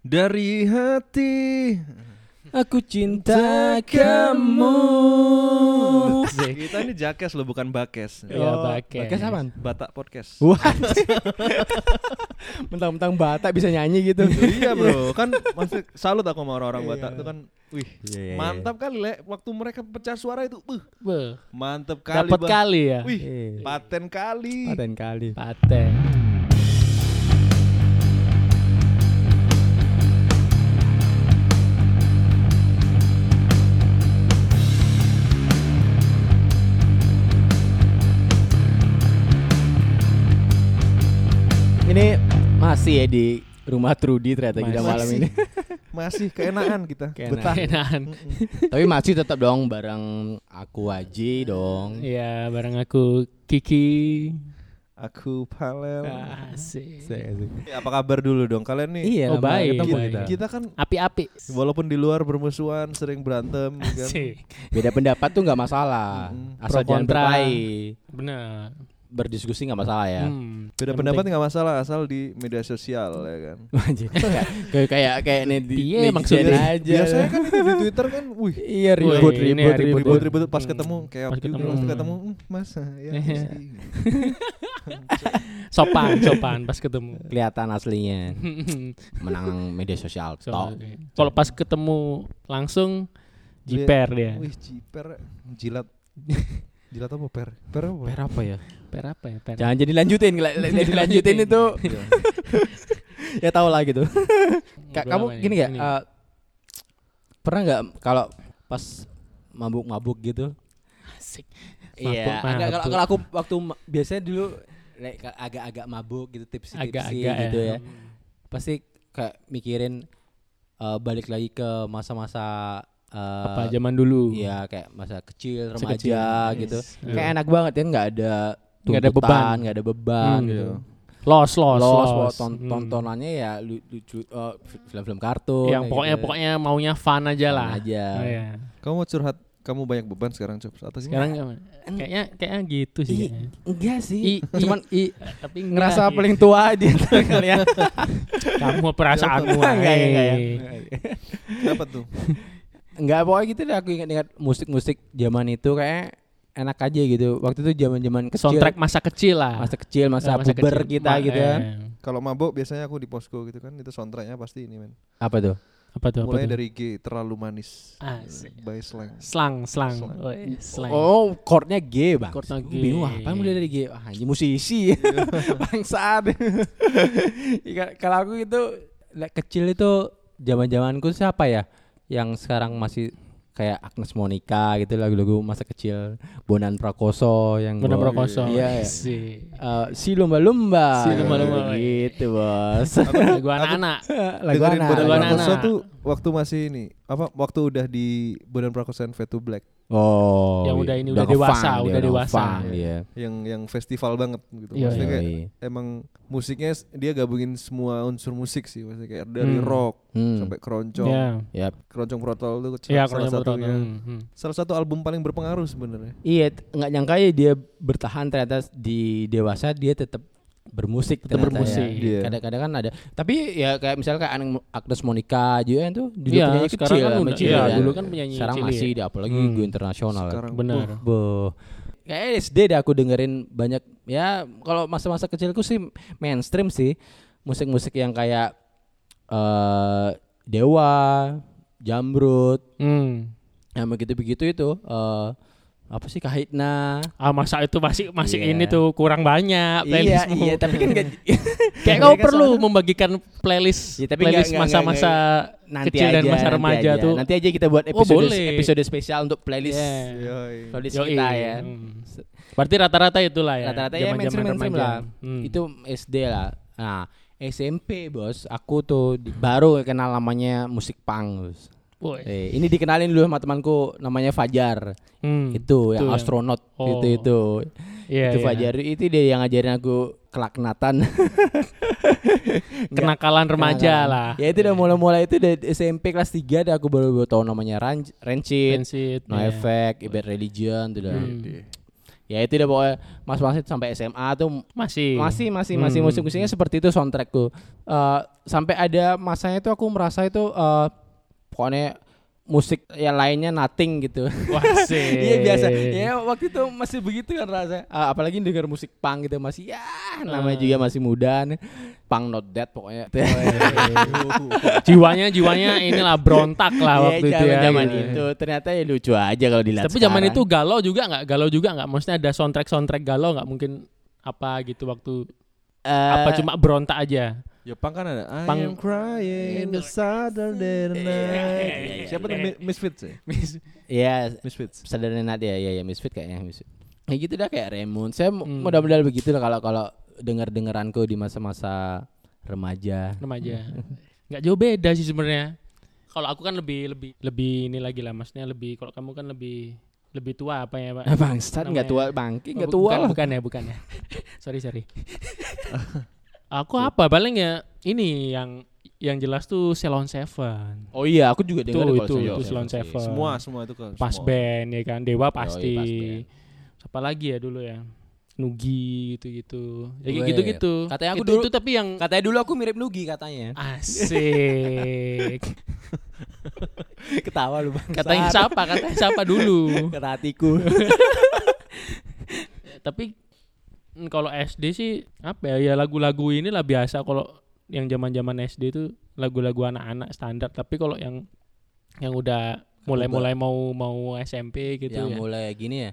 Dari hati aku cinta kamu. Kita ini Jakes loh, bukan Bakes. Iya, Bakes. Bakes apaan? Batak Podcast. Mentang-mentang Batak bisa nyanyi gitu. Iya bro, kan maksud salut aku sama orang-orang Batak itu kan. Wih, mantap kali Le, waktu mereka pecah suara itu. Mantap kali. Dapat kali ya. Wih, paten kali. Paten kali. Paten. Ini masih ya di rumah Trudy ternyata kita malam ini. Masih keenaan kita. Keenaan. Tapi masih tetap dong bareng aku Waji dong. Iya, bareng aku Kiki. Aku Palel. Asik. Apa kabar dulu dong kalian nih? Iya, baik. Kita kan api-api. Walaupun di luar bermusuhan, sering berantem kan. Beda pendapat tuh enggak masalah. Asal jangan berkelahi. Benar. Berdiskusi nggak masalah ya, beda pendapat nggak masalah asal di media sosial ya kan. kayak media maksudnya aja. Biasanya kan itu di Twitter kan, wih iya ribut pas ketemu kayak pas ketemu masa ya sopan pas ketemu kelihatan aslinya. Menang media sosial toh. Kalau pas ketemu langsung jiper dia. Wih jiper jilat apa per? Per apa ya? Jangan jadi lanjutin, dilanjutin itu. Ya tau lah gitu. Kamu gini ya, pernah nggak kalau pas mabuk-mabuk gitu? Asik. Iya. Kalau aku waktu biasanya dulu agak-agak mabuk gitu, tipsi-tipsi gitu ya. Pasti kayak mikirin balik lagi ke masa-masa. Apa zaman dulu? Iya, kayak masa kecil, remaja gitu. Yes. Kayak enak banget ya, enggak ada beban gitu. Los. Tontonannya ya lucu, film-film kartun. Yang pokoknya maunya fun aja lah. Oh, iya. Kamu mau curhat, kamu banyak beban sekarang, Cop? Atau sekarang kayaknya gitu sih. Enggak sih. Tapi ngerasa paling tua di antara kalian. Kamu perasaanmu. Enggak. Kenapa tuh? Enggak, pokoknya gitu deh, aku ingat-ingat musik-musik zaman itu kayak enak aja gitu. Waktu itu zaman-zaman kecil. Soundtrack masa kecil lah. Masa puber kita gitu kan. Kalau mabuk biasanya aku di posko gitu kan, itu soundtracknya pasti ini men. Apa tuh? Mulai dari G, terlalu manis. By slang. Oh, chordnya G bang. Bingung apa mulai dari G? Ah, musisi. Bangsat. Kalau aku itu kecil itu zaman-zamanku siapa ya? Yang sekarang masih kayak Agnes Monica gitu, lagu-lagu masa kecil. Bondan Prakoso yang Iya. Si lumba-lumba gitu, Bos. Lagu anak-anak. Bondan Prakoso tuh waktu masih ini, waktu udah di Bondan Prakoso and Fade to Black. Oh. Yang udah dewasa. Iya. Yang festival banget gitu. Iya, maksudnya kayak emang musiknya dia gabungin semua unsur musik sih, maksudnya kayak dari rock sampai keroncong. Yeah. Keroncong protol itu salah satu album paling berpengaruh sebenarnya. Iya, enggak nyangka ya dia bertahan ternyata di dewasa dia tetap bermusik. Ya. Kadang-kadang kan ada. Tapi ya kayak misalnya kayak Agnes Monica aja itu dulu penyanyi kecil. Dulu kan penyanyi sekarang kecil. Sekarang masih di apalagi go internasional. Benar. Kayak SD deh aku dengerin banyak ya. Kalau masa-masa kecilku sih mainstream sih. Musik-musik yang kayak Dewa, Jamrud. Ya begitu-begitu itu apa sih Kahitna? Masa itu masih ini tuh kurang banyak playlistmu. Iya, tapi kan kayak kau perlu membagikan playlist. Ya, tapi playlist masa-masa nanti kecil aja, dan masa remaja tuh. Nanti aja kita buat episode spesial untuk playlist. Yeah. Playlist kita ya. Berarti rata-rata itulah ya. Rata-rata ya mainstream lah. Itu SD lah. Nah, SMP bos, aku tuh baru kenal namanya musik punk. Ini dikenalin dulu sama temanku namanya Fajar. Itu yang astronot gitu. Yeah, itu Fajar itu dia yang ngajarin aku kelaknatan. Kenakalan remaja lah. Ya itu udah mulai-mulai itu dari SMP kelas 3 udah aku baru tahu namanya Rancid, No Effect, Bad Religion itu udah. Ya itu udah pokoknya mas-mas itu sampai SMA tuh masih musik-musiknya seperti itu soundtrackku. Sampai ada masanya itu aku merasa itu pokoknya musik yang lainnya nothing gitu. Iya biasa. Ya waktu itu masih begitu kan rasanya. Apalagi denger musik punk gitu masih ya namanya juga masih muda nih. Punk not dead pokoknya. Jiwanya inilah berontak lah waktu itu ya. Zaman itu ternyata ya lucu aja kalau dilihat. Tapi zaman itu galau juga enggak? Maksudnya ada soundtrack galau enggak mungkin apa gitu waktu apa cuma berontak aja. Ya punk kan ada I am crying the Saturday night. Siapa tuh Misfits ya? Misfits. Saturday night ya Misfits kayaknya. Ya gitu dah kayak Raymond. Saya mudah-mudahan begitu lah kalau dengar-dengaranku di masa-masa remaja. Enggak jauh beda sih sebenarnya. Kalau aku kan lebih ini lagi lah maksudnya lebih, kalau kamu kan lebih tua apa ya Pak? Bangsat enggak tua, bangki enggak tua. Bukan ya. Sorry. Aku apa paling ya ini yang jelas tuh Ceylon 7. Oh iya, aku juga dengar itu Ceylon 7. Semua itu kan. Pas semua. Band ya kan, Dewa pasti. Oh, iya, siapa lagi ya dulu ya? Nugi gitu-gitu. Ya gitu-gitu. Katanya aku dulu itu tapi yang katanya dulu aku mirip Nugi katanya. Asik. Ketawa lu Bang. Katanya siapa dulu? Kata hatiku. Tapi kalau SD sih apa ya lagu-lagu ini lah biasa. Kalau yang zaman-zaman SD itu lagu-lagu anak-anak standar. Tapi kalau yang udah mulai mau SMP gitu yang ya. Yang mulai gini ya.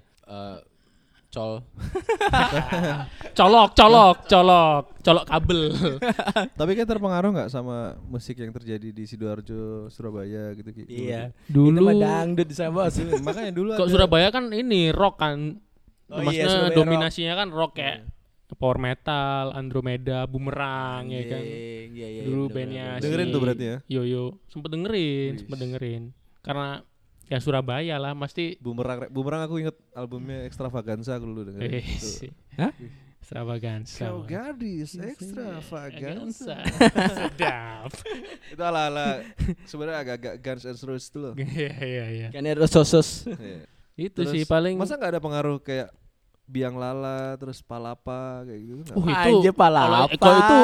Colok kabel. Tapi kan terpengaruh nggak sama musik yang terjadi di Sidoarjo, Surabaya gitu. Iya. Dulu dangdut di sana bos. Makanya dulu. Kok Surabaya kan ini rock kan. Oh maksudnya iya, dominasinya rock. Kan rock kayak power metal, Andromeda, Boomerang ya kan. Iya, dulu bandnya dengerin tuh berarti ya. Yo sempet dengerin. Karena ya Surabaya lah pasti Boomerang aku inget albumnya Extravaganza dulu dengerin. Hah? Extravaganza. Kau gadis Extravaganza. Sedap. Itu ala-ala sebenarnya agak-agak Guns and Roses dulu. Iya. Guns and Roses. Itu terus, sih paling. Masa gak ada pengaruh kayak Bianglala terus Palapa kayak gitu kan? Itu Palapa. Kalau itu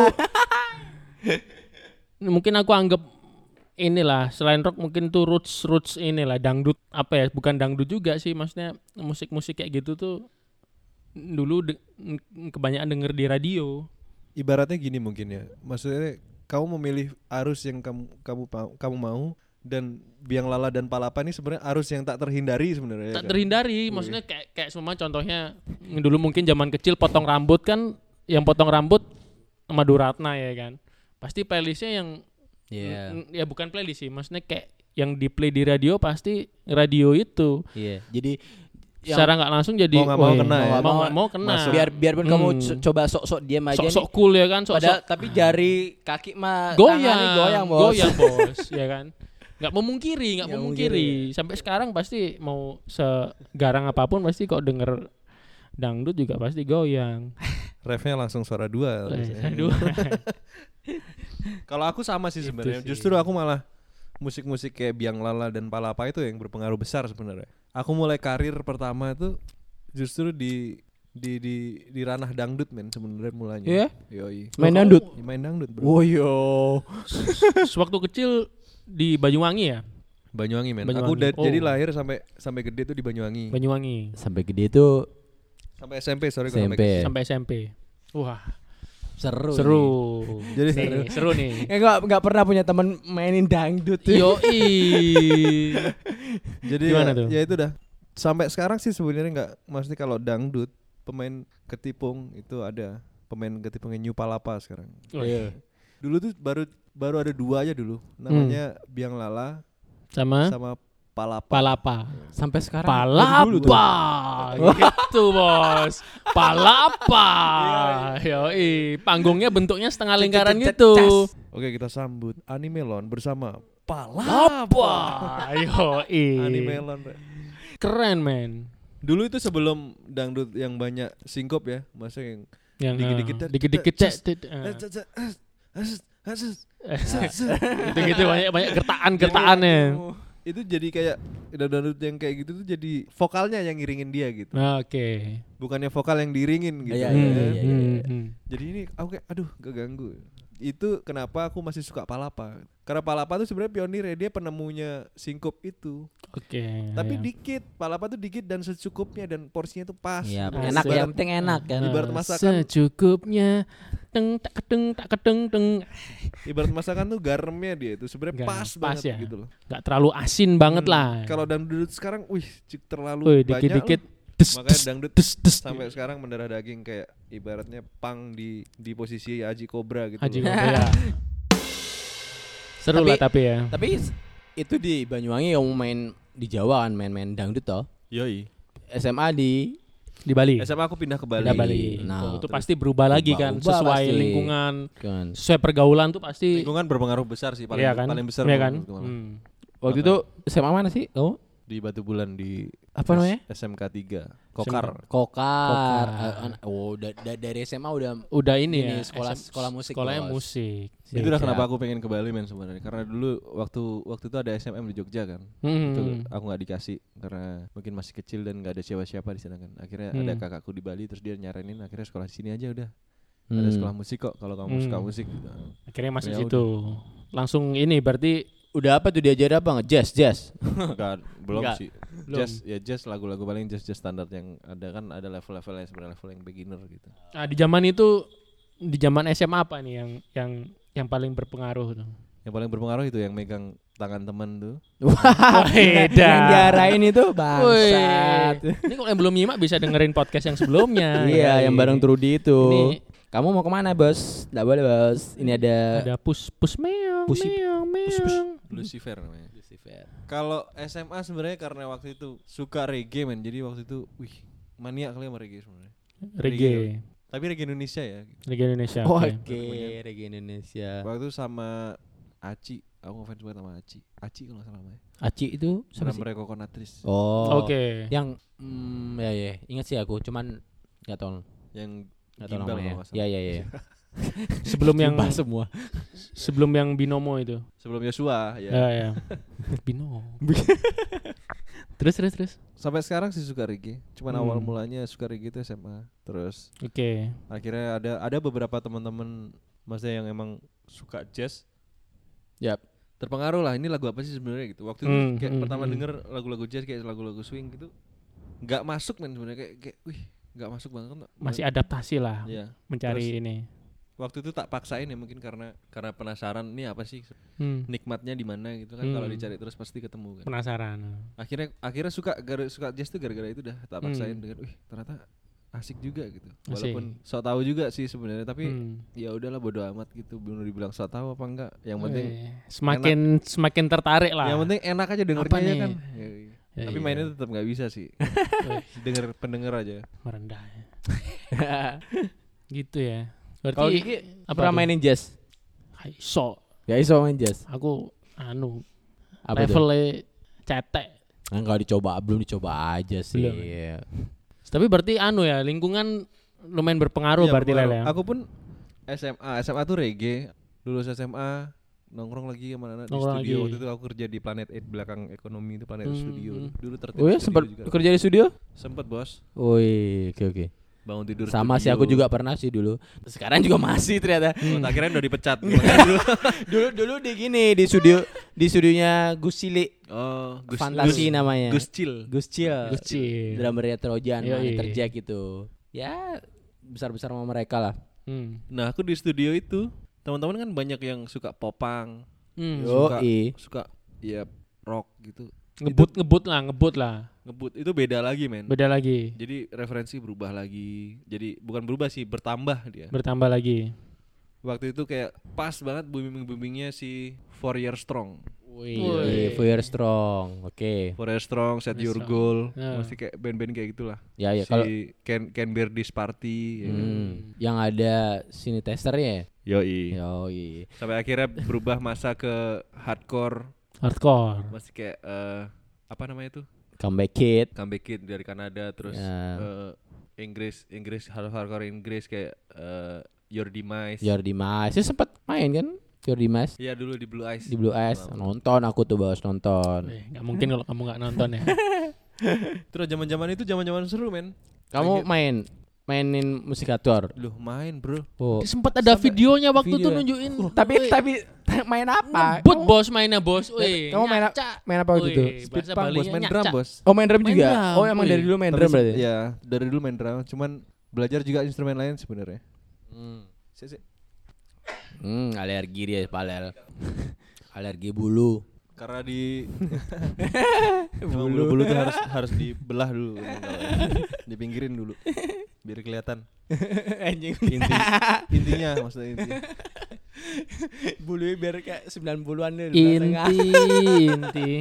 mungkin aku anggap inilah selain rock mungkin tuh roots inilah dangdut apa ya bukan dangdut juga sih maksudnya musik-musik kayak gitu tuh dulu kebanyakan denger di radio. Ibaratnya gini mungkin ya. Maksudnya kamu memilih arus yang kamu mau. Dan Bianglala dan Palapa ini sebenarnya arus yang tak terhindari sebenarnya. Tak kan? Terhindari, maksudnya kayak semua contohnya dulu mungkin zaman kecil potong rambut kan, yang potong rambut Maduratna ya kan. Pasti playlistnya yang, ya bukan playlist sih, maksudnya kayak yang di play di radio pasti radio itu. Iya. Jadi secara nggak langsung jadi mau kena. Biarpun kamu coba sok-sok diam aja. Sok-sok cool ya kan. Padahal tapi jari kaki mah goyang bos, ya kan. Gak memungkiri. Sampai sekarang pasti mau segarang apapun pasti kok denger dangdut juga pasti goyang. Refnya langsung suara dua. Kalau aku sama sih sebenarnya. Justru aku malah musik-musik kayak Bianglala dan Palapa itu yang berpengaruh besar sebenarnya. Aku mulai karir pertama itu justru di ranah dangdut men sebenarnya mulanya. Yeah? Yoi. Main dangdut. Bro. Woyo. Sewaktu kecil di Banyuwangi men. Aku jadi lahir sampai gede tuh di Banyuwangi. Sampai gede tuh sampai SMP. Wah. Seru. Nih. Jadi seru nih. Enggak pernah punya teman mainin dangdut. Yoi. Jadi gimana tuh? Ya itu dah. Sampai sekarang sih sebenarnya enggak, maksudnya kalau dangdut pemain ketipung itu ada pemain ketipungnya New Palapa sekarang. Oh iya. Dulu tuh baru ada dua aja dulu namanya Bianglala sama Palapa. Sampai sekarang Palapa gitu bos. Palapa yoi, panggungnya bentuknya setengah lingkaran gitu. Oke, kita sambut Animelon bersama Palapa yoi. Animelon keren men. Dulu itu sebelum dangdut yang banyak singkop ya, maksudnya yang dikit-dikit gitu banyak gertaannya. Itu jadi kayak Ida Danut yang kayak gitu tuh jadi vokalnya yang ngiringin dia gitu. Oke. Bukannya vokal yang diiringin gitu. Iya. Jadi ini aku kayak aduh keganggu. Itu kenapa aku masih suka Palapa. Karena Palapa tuh sebenarnya pionir ya, dia penemunya singkup itu. Oke. Tapi dikit, Palapa tuh dikit dan secukupnya dan porsinya tuh pas. Iya, enak yang penting enak kan. Ibarat masakan secukupnya. Teng tak kedeng tak kedeng teng. Ibarat masakan tuh garamnya dia itu sebenarnya pas banget ya. Gitu loh. Enggak terlalu asin banget lah. Kalau dangdut sekarang wih terlalu banyak. Dikit-dikit. Makanya dangdut sampai sekarang mendarah daging kayak ibaratnya pang di posisi Aji Cobra gitu. Aji Cobra. Ya. Seru lah tapi ya. Tapi itu di Banyuwangi yang main di Jawa kan main dangdut toh. Yoi. SMA di Bali. SMA aku pindah ke Bali. Nah, itu pasti berubah lagi kan sesuai pasti. Lingkungan. Kan. Sesuai pergaulan tuh pasti. Lingkungan berpengaruh besar sih paling besar. Iya kan? Waktu itu SMA mana sih kamu? Di Batu Bulan di apa namanya? SMK 3 Kokar. Dari SMA udah ini ya, sekolah musik. Sekolahnya musik. Itu udah kenapa aku pengen ke Bali men sebenarnya. Karena dulu waktu itu ada SMM di Jogja kan. Itu aku enggak dikasih karena mungkin masih kecil dan enggak ada siapa-siapa di sana kan. Akhirnya ada kakakku di Bali terus dia nyaranin akhirnya sekolah di sini aja udah. Ada sekolah musik kok kalau kamu suka musik gitu. Akhirnya masuk situ. Langsung ini berarti udah apa tuh diajar apa nggak jazz enggak, belum sih jazz lagu-lagu paling jazz standar yang ada kan ada level-levelnya sebenarnya level yang beginner gitu. Nah di zaman SMA apa nih yang paling berpengaruh tuh? Yang paling berpengaruh itu yang megang tangan teman tuh. Wah, yang diarahin itu bangsat. Ini kalau yang belum nyimak bisa dengerin podcast yang sebelumnya. Iya yang bareng Trudy itu. Ini, kamu mau kemana bos? Nggak boleh bos. Ini ada pus meong. Lucifer namanya. Kalau SMA sebenarnya karena waktu itu suka reggae men. Jadi waktu itu, mania kali sama reggae sebenarnya. Reggae. Tapi reggae Indonesia ya. Reggae Indonesia. Oke, reggae Indonesia. Waktu itu sama Aci. Aku ngefans banget sama Aci. Aci kalau nggak salah namanya. Aci itu sama mereka Kokonatris. Oh. Oke. Yang ya ingat sih aku. Cuman nggak tahu. Yang atau namanya. Ya. Sebelum yang semua. Sebelum yang Binomo itu. Sebelum Yosua ya. Ya. Binomo. Terus. Sampai sekarang sih suka reggae. Cuman awal mulanya suka reggae itu SMA. Terus akhirnya ada beberapa teman-teman maksudnya yang emang suka jazz. Yap. Terpengaruh lah ini lagu apa sih sebenarnya gitu. Waktu itu kayak pertama denger lagu-lagu jazz kayak lagu-lagu swing gitu. Enggak masuk men sebenarnya kayak nggak masuk banget. Masih adaptasi lah mencari. Terus, ini waktu itu tak paksain ya mungkin karena penasaran ini apa sih nikmatnya di mana gitu kan. Kalau dicari terus pasti ketemu kan. Penasaran akhirnya suka jazz tuh gara-gara itu dah tak paksain dengan ternyata asik juga gitu. Walaupun sok tahu juga sih sebenarnya tapi ya udahlah bodo amat gitu. Belum dibilang sok tahu apa enggak yang penting semakin tertarik lah. Yang penting enak aja dengernya kan. Ya, tapi mainnya tetap nggak bisa sih, denger pendengar aja. Merendah. Gitu ya. Berarti pernah mainin jazz? Gak iso main jazz. Aku levelnya cetek. Nggak dicoba, belum dicoba aja sih. Yeah. Tapi berarti ya lingkungan lumayan berpengaruh berarti Lele. Aku pun SMA tuh reggae. Lulus SMA nongkrong lagi sama anak di studio lagi. Waktu itu aku kerja di Planet 8 belakang ekonomi itu Planet Studio dulu tertib. Sempat kerja di studio? Sempat bos. Oke. Bangun tidur sama studio. Sih aku juga pernah sih dulu. Sekarang juga masih ternyata. Akhirnya udah dipecat. dulu di gini di studionya Guscil. Fantasi namanya. Guscil. Drummernya Trojan, Manager Jack gitu. Ya besar-besar sama mereka lah. Nah, aku di studio itu teman-teman kan banyak yang suka popang, suka ya rock gitu. Ngebut itu beda lagi men. Beda lagi. Jadi referensi berubah lagi. Jadi bukan berubah sih bertambah dia. Bertambah lagi. Waktu itu kayak pas banget booming-boomingnya si Four Year Strong. Four Year Strong, Four Year Strong, Set Your Goal, masih kayak band-band kayak gitulah. Ya, si kalau Can Bear This Party, yang ada sini testernya. Yoi. Sampai akhirnya berubah masa ke hardcore. Masih kayak apa namanya tuh? Comeback Kid dari Kanada terus Inggris hardcore Inggris kayak Your Demise. Dia sempat main kan? Your Demise? Iya dulu di Blue Ice. Di Blue Ice nonton aku tuh, Bos, nonton. Enggak mungkin kalau kamu enggak nonton ya. Terus zaman-zaman itu zaman-zaman seru, men. Kamu mainin musikator. Loh, main, Bro. Oh. Sempat ada videonya waktu itu nunjukin. Tapi main apa? Ngebut, Bos, mainnya, Bos. Woi. Kamu main apa waktu itu? Speedpunk, Bos, main drum, Bos. Oh, main drum juga. Drum. Oh, emang dari dulu main drum berarti. Iya, dari dulu main drum, cuman belajar juga instrumen lain sebenarnya. Alergi dia, Palel. Alergi bulu. Karena di bulu tuh harus dibelah dulu. Dipinggirin dulu. Biar kelihatan. Anjing. Intinya maksudnya inti. Bulunya biar kayak 90-an dulu. Inti.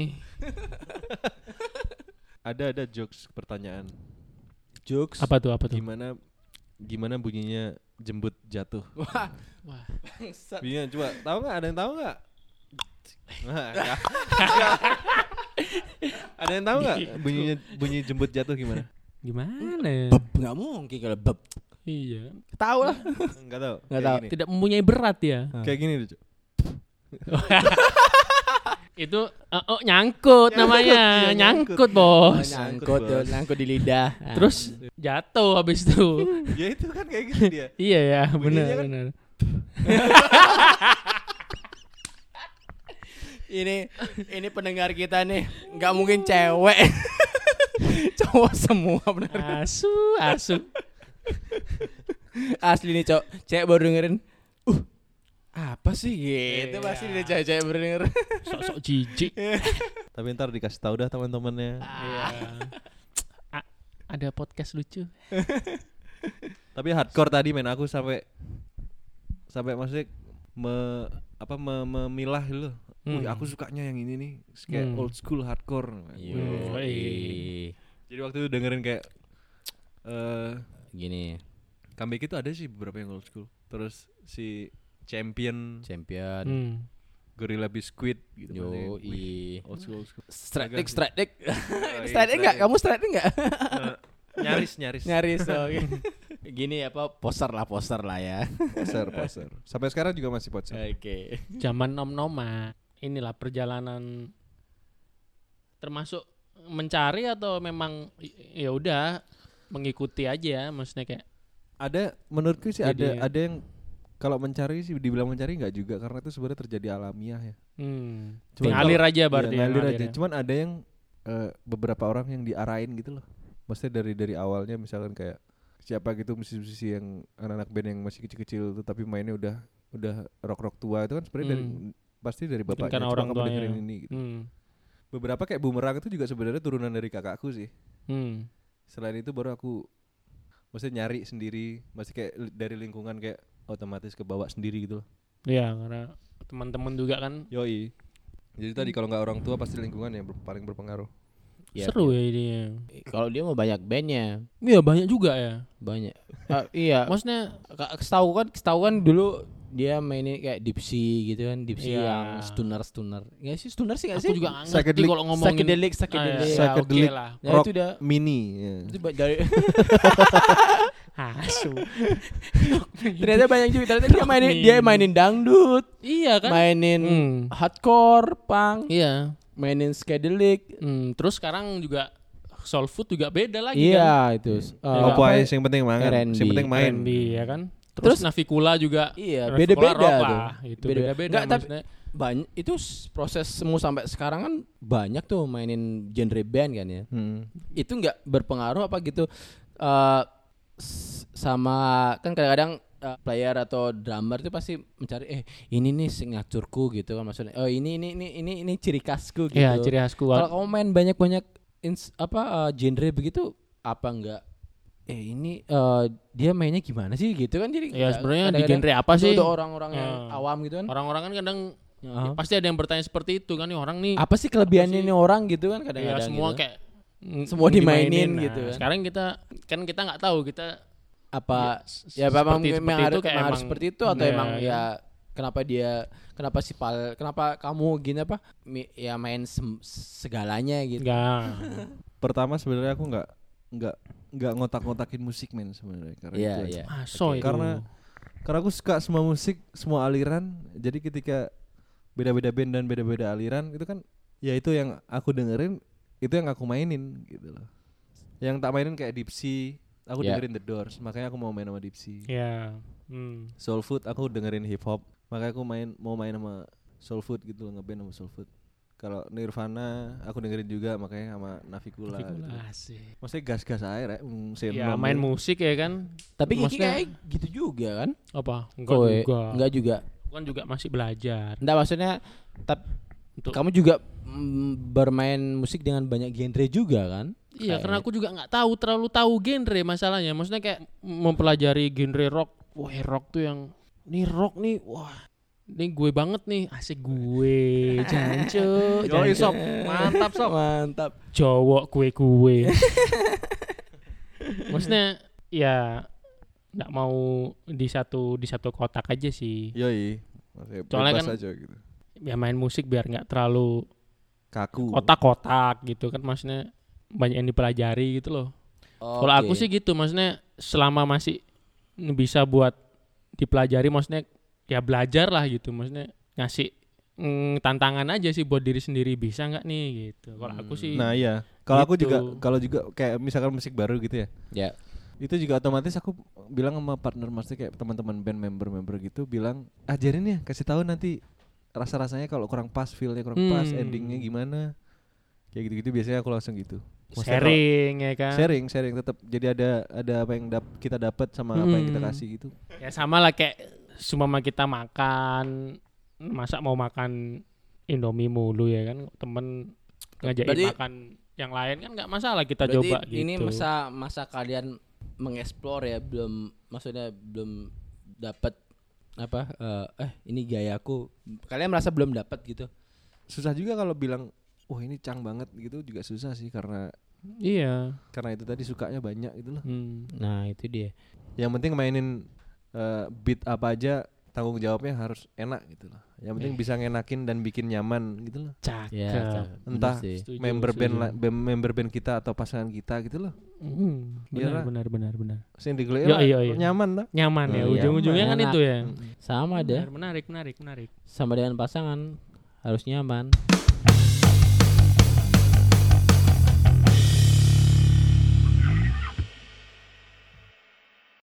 Ada jokes pertanyaan. Jokes. Apa tuh? Gimana bunyinya jembut jatuh? Wah. Bunyinya coba. Tahu enggak? Ada yang tahu enggak? Ada yang tahu enggak bunyi jembut jatuh gimana? Gimana? Beb, enggak mungkin kalau beb. Iya. Tahu lah. Enggak tahu. Tidak mempunyai berat ya. Kayak gini lucu. Itu nyangkut namanya, nyangkut Bos. Nyangkut di lidah. Terus jatuh habis itu. Ya itu kan kayak gitu dia. Iya ya, benar. Ini pendengar kita nih, enggak mungkin cewek. Cowok semua benar. Asu. Asli nih, Cok. Cewek baru dengerin. Apa sih gitu, pasti dia cewek-cewek berdengar sok-sok jijik. Tapi ntar dikasih tahu dah teman-temannya. Ada podcast lucu. Tapi hardcore tadi main aku sampai maksudnya memilah dulu. Wih, aku sukanya yang ini nih, kayak old school hardcore. Jadi waktu itu dengerin kayak gini. Comeback itu ada sih beberapa yang old school. Terus si Champion. Gorilla Biscuit gitu. Yo, Stratik. Stratik enggak? Kamu stratik enggak? Nyaris. Okay. Gini apa? Poser lah ya. Poser. Sampai sekarang juga masih poser. Oke. Zaman nom-noma. Inilah perjalanan termasuk mencari atau memang ya udah mengikuti aja, maksudnya kayak ada menurutku sih ada yang kalau mencari sih dibilang mencari enggak juga, karena itu sebenarnya terjadi alamiah ya. Ngalir aja berarti. Ngalir aja. Cuman ada yang beberapa orang yang diarahin gitu loh. Maksudnya dari awalnya misalkan kayak siapa gitu musisi-musisi yang anak-anak band yang masih kecil-kecil tuh tapi mainnya udah rock tua itu kan sebenarnya pasti dari bapaknya. Karena orang tua ini gitu. Beberapa kayak Boomerang itu juga sebenarnya turunan dari kakakku sih. Selain itu baru aku maksudnya nyari sendiri, masih kayak dari lingkungan kayak otomatis kebawa sendiri gitu loh. Iya, karena teman-teman juga kan. Yoi. Jadi tadi kalau gak orang tua pasti lingkungan yang paling berpengaruh ya. Seru ya idenya. Kalau dia mau banyak bandnya. Iya banyak juga ya. Banyak. Iya. Maksudnya Setau kan dulu dia mainin kayak Deep Sea gitu kan. Deep Sea yang stoner. Gak sih stoner sih gak sih? Aku juga ngerti kalau ngomongin psychedelic ya, okay rock ya, mini ya. Itu dari asu. Ternyata banyak juga. Ternyata dia mainin dangdut. Iya kan? Mainin hardcore, punk. Iya. Mainin psychedelic. Terus sekarang juga Soul Food juga beda lagi kan. Iya itu. Apa yang penting makan. Yang penting main. Iya kan? Terus Navicula juga. Iya, beda-beda tuh. Gitu. Beda-beda maksudnya. Banyak itu prosesmu sampai sekarang kan banyak tuh mainin genre band kan ya. Itu enggak berpengaruh apa gitu sama kan kadang-kadang player atau drummer itu pasti mencari ini nih signaturku gitu kan, maksudnya ini ciri khasku gitu. Iya, ciri khasku. Kalau kamu main banyak-banyak genre begitu apa enggak ini dia mainnya gimana sih gitu kan, jadi ya sebenarnya di genre apa sih itu orang-orang yang awam gitu kan. Orang-orang kan kadang pasti ada yang bertanya seperti itu kan, nih orang nih apa sih kelebihannya nih orang gitu kan, kadang-kadang ya, semua gitu. Kayak semua dimainin gitu kan. Sekarang kita nggak tahu kita apa ya memang harus seperti itu atau emang ya kenapa kamu gini apa ya main segalanya gitu. Pertama sebenarnya aku nggak ngotak-ngotakin musik men sebenarnya, karena itu. Karena Karena aku suka semua musik, semua aliran. Jadi ketika beda-beda band dan beda-beda aliran itu kan, ya itu yang aku dengerin, itu yang aku mainin gitu loh. Yang tak mainin kayak Deep Sea, aku dengerin The Doors, makanya aku mau main sama Deep Sea. Soul Food aku dengerin hip hop, makanya aku mau main sama Soul Food gitu loh, ngeband sama Soul Food. Kalau Nirvana aku dengerin juga, makanya sama Navicula gitu. Maksudnya gas-gas air ya, ya main musik ya kan. Tapi Kiki kayak gitu juga kan? Apa? Enggak juga. Kan juga masih belajar. Enggak, maksudnya kamu juga bermain musik dengan banyak genre juga kan? Iya, karena aku juga enggak terlalu tahu genre masalahnya. Maksudnya kayak mempelajari genre rock. Wah, rock tuh yang ini rock nih, wah ini gue banget nih, asik gue, jancu, yoi sob, mantap. Cowok kue. Maksudnya ya nggak mau di satu kotak aja sih. Yoi, soalnya kan aja gitu. Ya main musik biar nggak terlalu kaku, kotak-kotak gitu kan, maksudnya banyak yang dipelajari gitu loh. Okay. Kalau aku sih gitu, maksudnya selama masih bisa buat dipelajari, maksudnya ya belajar lah gitu, maksudnya ngasih tantangan aja sih buat diri sendiri, bisa nggak nih gitu. Kalau aku sih, nah iya, kalau gitu. Aku juga kalau kayak misalkan musik baru gitu ya, itu juga otomatis aku bilang sama partner, maksudnya kayak teman-teman band member gitu, bilang ajarin ya, kasih tahu nanti rasa-rasanya kalau kurang pas, feelnya kurang pas, endingnya gimana, kayak gitu-gitu biasanya aku langsung gitu. Maksudnya sharing ya kan, sharing tetap, jadi ada apa yang kita dapat sama apa yang kita kasih gitu ya. Sama lah kayak seumpama kita makan, masa mau makan Indomie mulu ya kan, temen ngajakin berarti, makan yang lain kan nggak masalah, kita coba gitu. Ini masa kalian mengeksplor ya, belum dapat apa ini gayaku, kalian merasa belum dapat gitu. Susah juga kalau bilang wah ini cang banget gitu, juga susah sih karena karena itu tadi sukanya banyak gitu loh. Nah itu dia, yang penting mainin beat apa aja, tanggung jawabnya harus enak gitu loh. Yang penting bisa ngenakin dan bikin nyaman gitu loh. Cakep. Ya, entah member band kita atau pasangan kita gitu loh. Benar. Sendigleer nyaman lah. Nyaman ya, ujung-ujungnya kan enak. Itu ya. Sama deh. Menarik. Sama dengan pasangan harus nyaman.